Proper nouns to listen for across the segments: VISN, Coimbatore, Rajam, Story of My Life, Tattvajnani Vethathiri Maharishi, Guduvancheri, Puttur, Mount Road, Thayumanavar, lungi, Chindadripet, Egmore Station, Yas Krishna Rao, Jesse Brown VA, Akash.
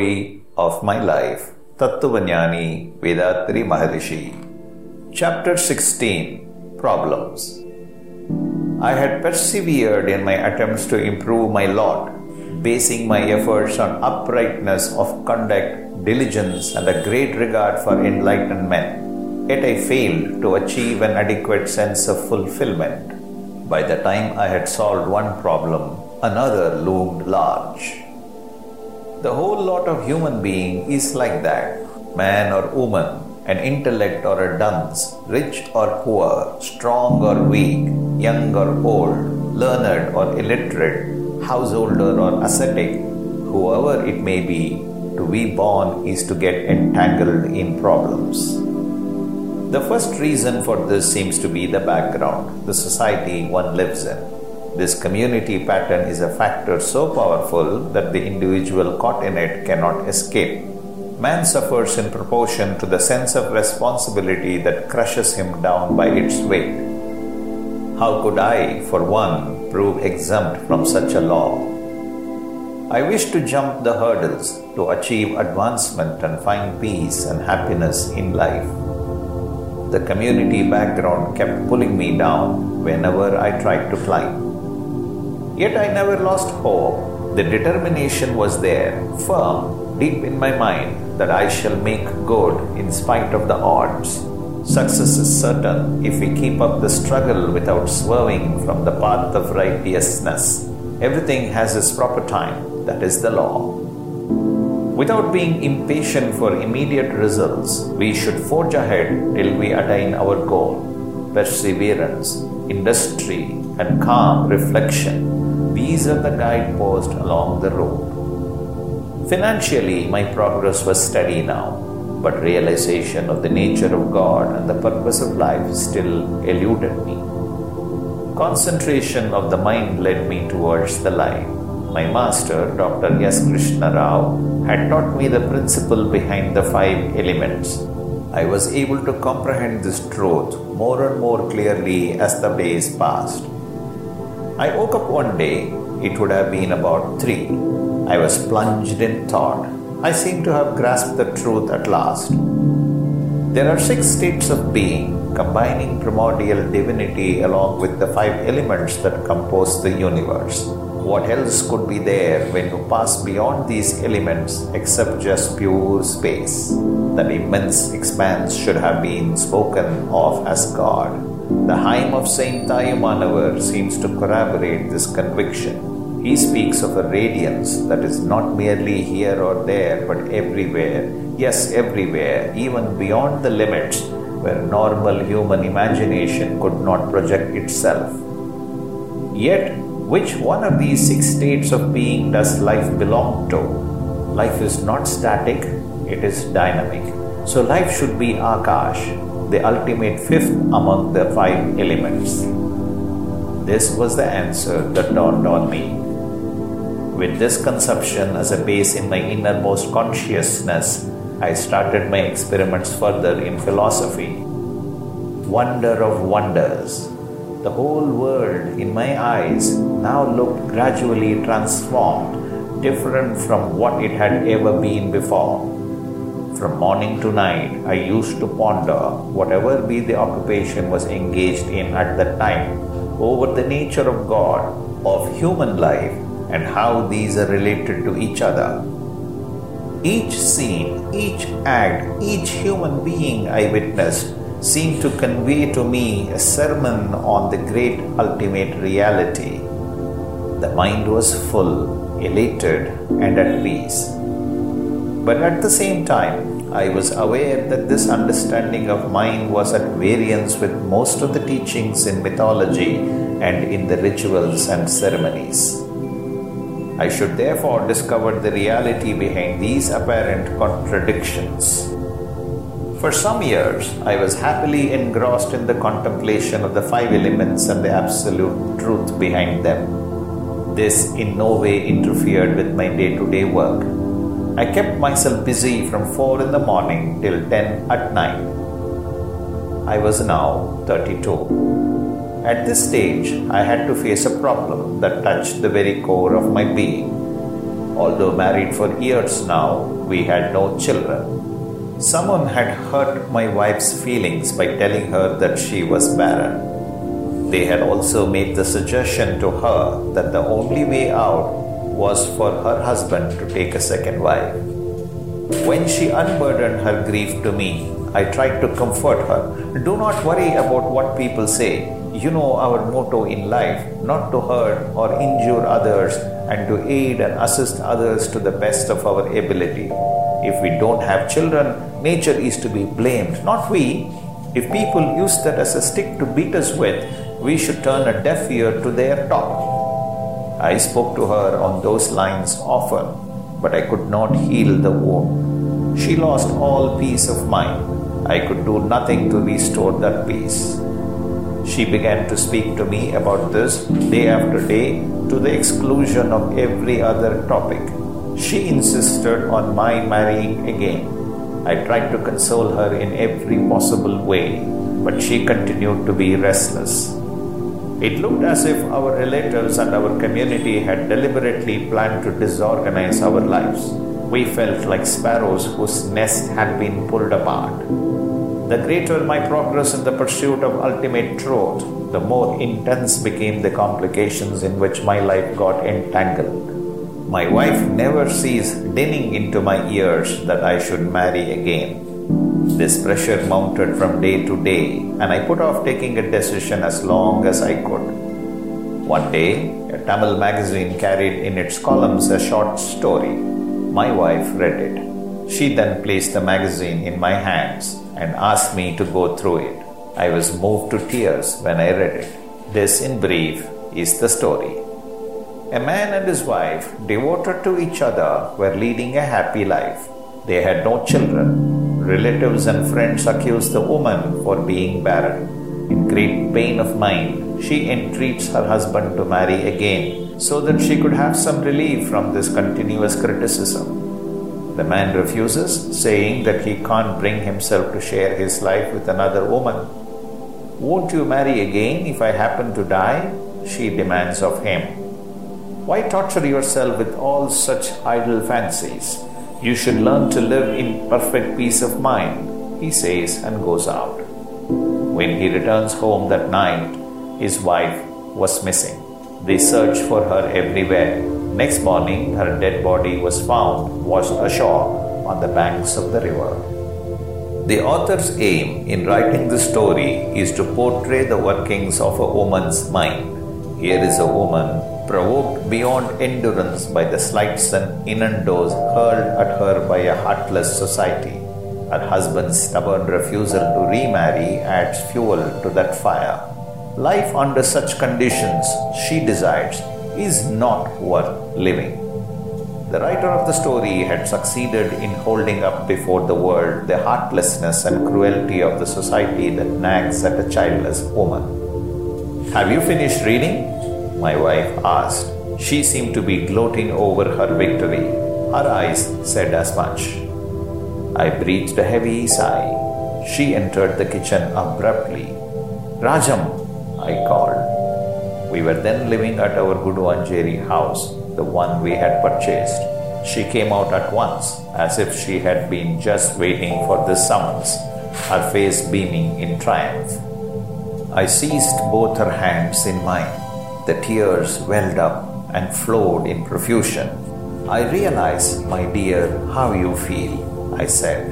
story of my life, Tattvajnani Vethathiri Maharishi. Chapter 16, Problems. I had persevered in my attempts to improve my lot, basing my efforts on uprightness of conduct, diligence, and a great regard for enlightened men. Yet I failed to achieve an adequate sense of fulfillment. By the time I had solved one problem, another loomed large. The whole lot of human being is like that. Man or woman, an intellect or a dunce, rich or poor, strong or weak, young or old, learned or illiterate, householder or ascetic, whoever it may be, to be born is to get entangled in problems. The first reason for this seems to be the background, the society one lives in. This community pattern is a factor so powerful that the individual caught in it cannot escape. Man suffers in proportion to the sense of responsibility that crushes him down by its weight. How could I, for one, prove exempt from such a law? I wish to jump the hurdles to achieve advancement and find peace and happiness in life. The community background kept pulling me down whenever I tried to climb. Yet I never lost hope. The determination was there, firm, deep in my mind, that I shall make good in spite of the odds. Success is certain if we keep up the struggle without swerving from the path of righteousness. Everything has its proper time, that is the law. Without being impatient for immediate results, we should forge ahead till we attain our goal. Perseverance, industry, and calm reflection. These are the guideposts along the road. Financially, my progress was steady now, but realization of the nature of God and the purpose of life still eluded me. Concentration of the mind led me towards the light. My master, Dr. Yas Krishna Rao, had taught me the principle behind the 5 elements. I was able to comprehend this truth more and more clearly as the days passed. I woke up one day, it would have been about 3. I was plunged in thought. I seemed to have grasped the truth at last. There are 6 states of being, combining primordial divinity along with the 5 elements that compose the universe. What else could be there when you pass beyond these elements except just pure space? That immense expanse should have been spoken of as God. The hymn of Saint Thayumanavar seems to corroborate this conviction. He speaks of a radiance that is not merely here or there, but everywhere. Yes, everywhere, even beyond the limits where normal human imagination could not project itself. Yet, which one of these 6 states of being does life belong to? Life is not static, it is dynamic. So life should be Akash, the ultimate 5th among the 5 elements. This was the answer that dawned on me. With this conception as a base in my innermost consciousness, I started my experiments further in philosophy. Wonder of wonders! The whole world in my eyes now looked gradually transformed, different from what it had ever been before. From morning to night, I used to ponder, whatever be the occupation was engaged in at that time, over the nature of God, of human life, and how these are related to each other. Each scene, each act, each human being I witnessed seemed to convey to me a sermon on the great ultimate reality. The mind was full, elated, and at peace. But at the same time, I was aware that this understanding of mine was at variance with most of the teachings in mythology and in the rituals and ceremonies. I should therefore discover the reality behind these apparent contradictions. For some years, I was happily engrossed in the contemplation of the 5 elements and the absolute truth behind them. This in no way interfered with my day-to-day work. I kept myself busy from 4 in the morning till 10 at night. I was now 32. At this stage, I had to face a problem that touched the very core of my being. Although married for years now, we had no children. Someone had hurt my wife's feelings by telling her that she was barren. They had also made the suggestion to her that the only way out was for her husband to take a second wife. When she unburdened her grief to me, I tried to comfort her. Do not worry about what people say. You know our motto in life, not to hurt or injure others and to aid and assist others to the best of our ability. If we don't have children, nature is to be blamed, not we. If people use that as a stick to beat us with, we should turn a deaf ear to their talk. I spoke to her on those lines often, but I could not heal the wound. She lost all peace of mind. I could do nothing to restore that peace. She began to speak to me about this day after day, to the exclusion of every other topic. She insisted on my marrying again. I tried to console her in every possible way, but she continued to be restless. It looked as if our relatives and our community had deliberately planned to disorganize our lives. We felt like sparrows whose nest had been pulled apart. The greater my progress in the pursuit of ultimate truth, the more intense became the complications in which my life got entangled. My wife never ceased dinning into my ears that I should marry again. This pressure mounted from day to day, and I put off taking a decision as long as I could. One day, a Tamil magazine carried in its columns a short story. My wife read it. She then placed the magazine in my hands and asked me to go through it. I was moved to tears when I read it. This, in brief, is the story. A man and his wife, devoted to each other, were leading a happy life. They had no children. Relatives and friends accused the woman for being barren. In great pain of mind, she entreats her husband to marry again so that she could have some relief from this continuous criticism. The man refuses, saying that he can't bring himself to share his life with another woman. "Won't you marry again if I happen to die?" she demands of him. "Why torture yourself with all such idle fancies? You should learn to live in perfect peace of mind," he says and goes out. When he returns home that night, his wife was missing. They search for her everywhere. Next morning, her dead body was found, washed ashore on the banks of the river. The author's aim in writing this story is to portray the workings of a woman's mind. Here is a woman provoked beyond endurance by the slights and innuendos hurled at her by a heartless society. Her husband's stubborn refusal to remarry adds fuel to that fire. Life under such conditions, she desires, is not worth living. The writer of the story had succeeded in holding up before the world the heartlessness and cruelty of the society that nags at a childless woman. "Have you finished reading?" my wife asked. She seemed to be gloating over her victory. Her eyes said as much. I breathed a heavy sigh. She entered the kitchen abruptly. "Rajam," I called. We were then living at our Guduvancheri house, the one we had purchased. She came out at once, as if she had been just waiting for this summons, her face beaming in triumph. I seized both her hands in mine. The tears welled up and flowed in profusion. "I realize, my dear, how you feel," I said.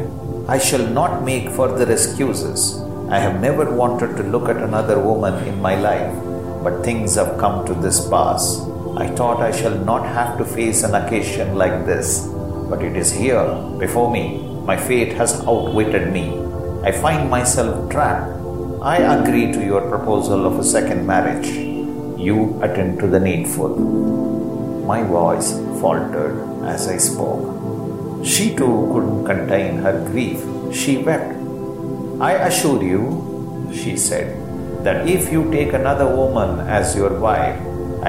"I shall not make further excuses. I have never wanted to look at another woman in my life. But things have come to this pass. I thought I shall not have to face an occasion like this. But it is here, before me. My fate has outwitted me. I find myself trapped. I agree to your proposal of a second marriage. You attend to the needful." My voice faltered as I spoke. She too couldn't contain her grief. She wept. "I assure you," she said, "that if you take another woman as your wife,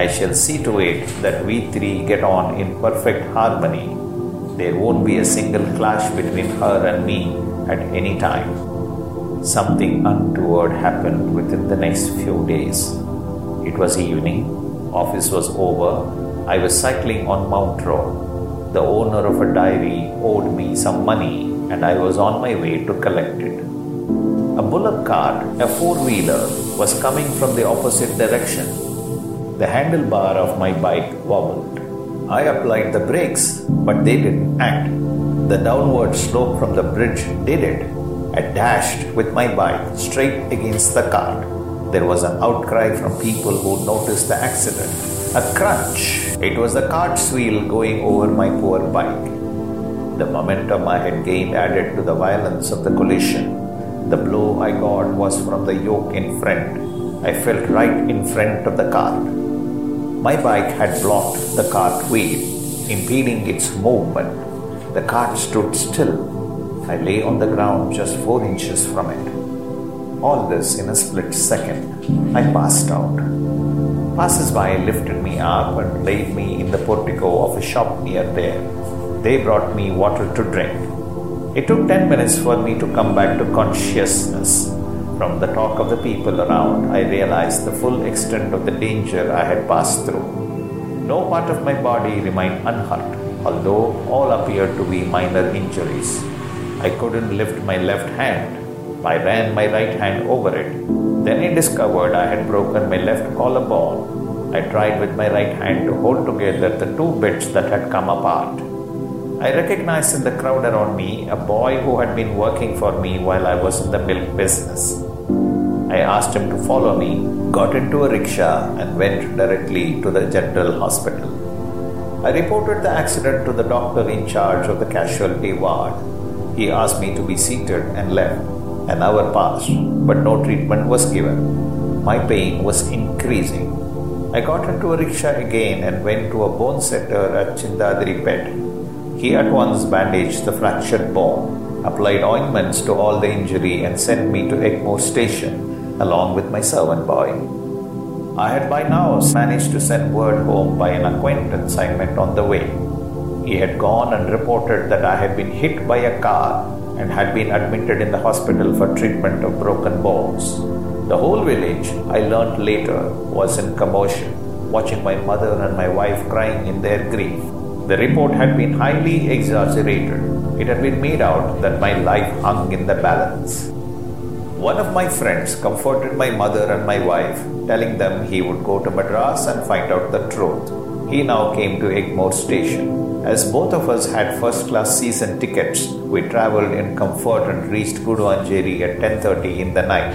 I shall see to it that we three get on in perfect harmony. There won't be a single clash between her and me at any time." Something untoward happened within the next few days. It was evening. Office was over. I was cycling on Mount Road. the owner of a dairy owed me some money and I was on my way to collect it. A bullock cart, a four-wheeler, was coming from the opposite direction. The handlebar of my bike wobbled. I applied the brakes, but they didn't act. The downward slope from the bridge did it. I dashed with my bike straight against the cart. There was an outcry from people who noticed the accident. A crunch! It was the cart's wheel going over my poor bike. The momentum I had gained added to the violence of the collision. The blow I got was from the yoke in front. I fell right in front of the cart. My bike had blocked the cart wheel, impeding its movement. The cart stood still. I lay on the ground just 4 inches from it. All this in a split second. I passed out. Passers-by lifted me up and laid me in the portico of a shop near there. They brought me water to drink. It took 10 minutes for me to come back to consciousness. From the talk of the people around, I realized the full extent of the danger I had passed through. No part of my body remained unhurt, although all appeared to be minor injuries. I couldn't lift my left hand. I ran my right hand over it. Then I discovered I had broken my left collarbone. I tried with my right hand to hold together the two bits that had come apart. I recognized in the crowd around me a boy who had been working for me while I was in the milk business. I asked him to follow me, got into a rickshaw and went directly to the general hospital. I reported the accident to the doctor in charge of the casualty ward. He asked me to be seated and left. An hour passed, but no treatment was given. My pain was increasing. I got into a rickshaw again and went to a bone setter at Chindadripet. He at once bandaged the fractured bone, applied ointments to all the injury and sent me to Egmore Station along with my servant boy. I had by now managed to send word home by an acquaintance I met on the way. He had gone and reported that I had been hit by a car and had been admitted in the hospital for treatment of broken bones. The whole village, I learnt later, was in commotion, watching my mother and my wife crying in their grief. The report had been highly exaggerated. It had been made out that my life hung in the balance. One of my friends comforted my mother and my wife, telling them he would go to Madras and find out the truth. He now came to Egmore Station. As both of us had first-class season tickets, we travelled in comfort and reached Guduvancheri at 10:30 in the night.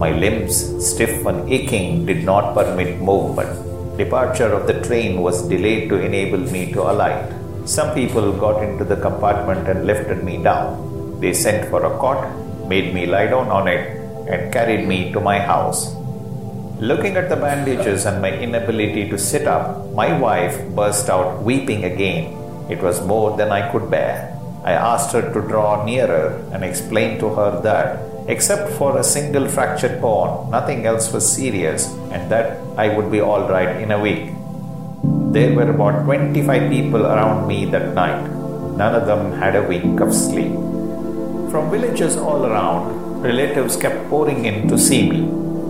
My limbs, stiff and aching, did not permit movement. Departure of the train was delayed to enable me to alight. Some people got into the compartment and lifted me down. They sent for a cot, made me lie down on it, and carried me to my house. Looking at the bandages and my inability to sit up, my wife burst out weeping again. It was more than I could bear. I asked her to draw nearer and explained to her that, except for a single fractured bone, nothing else was serious and that I would be all right in a week. There were about 25 people around me that night. None of them had a wink of sleep. From villages all around, relatives kept pouring in to see me.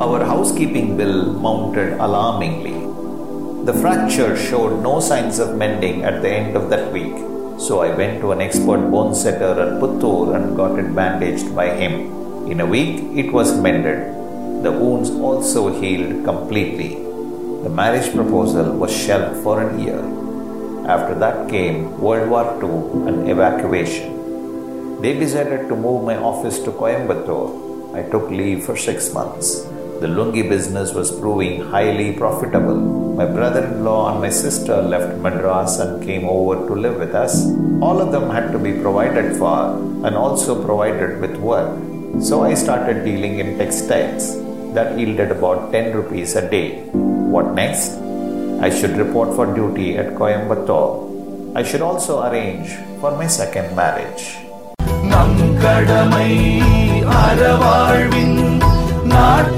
Our housekeeping bill mounted alarmingly. The fracture showed no signs of mending at the end of that week, so I went to an expert bone setter at Puttur and got it bandaged by him. In a week, it was mended. The wounds also healed completely. The marriage proposal was shelved for an year. After that came World War II and evacuation. They decided to move my office to Coimbatore. I took leave for 6 months. The lungi business was proving highly profitable. My brother-in-law and my sister left Madras and came over to live with us. All of them had to be provided for and also provided with work. So I started dealing in textiles. That yielded about 10 rupees a day. What next? I should report for duty at Coimbatore. I should also arrange for my second marriage. Nam kadamai aravalvin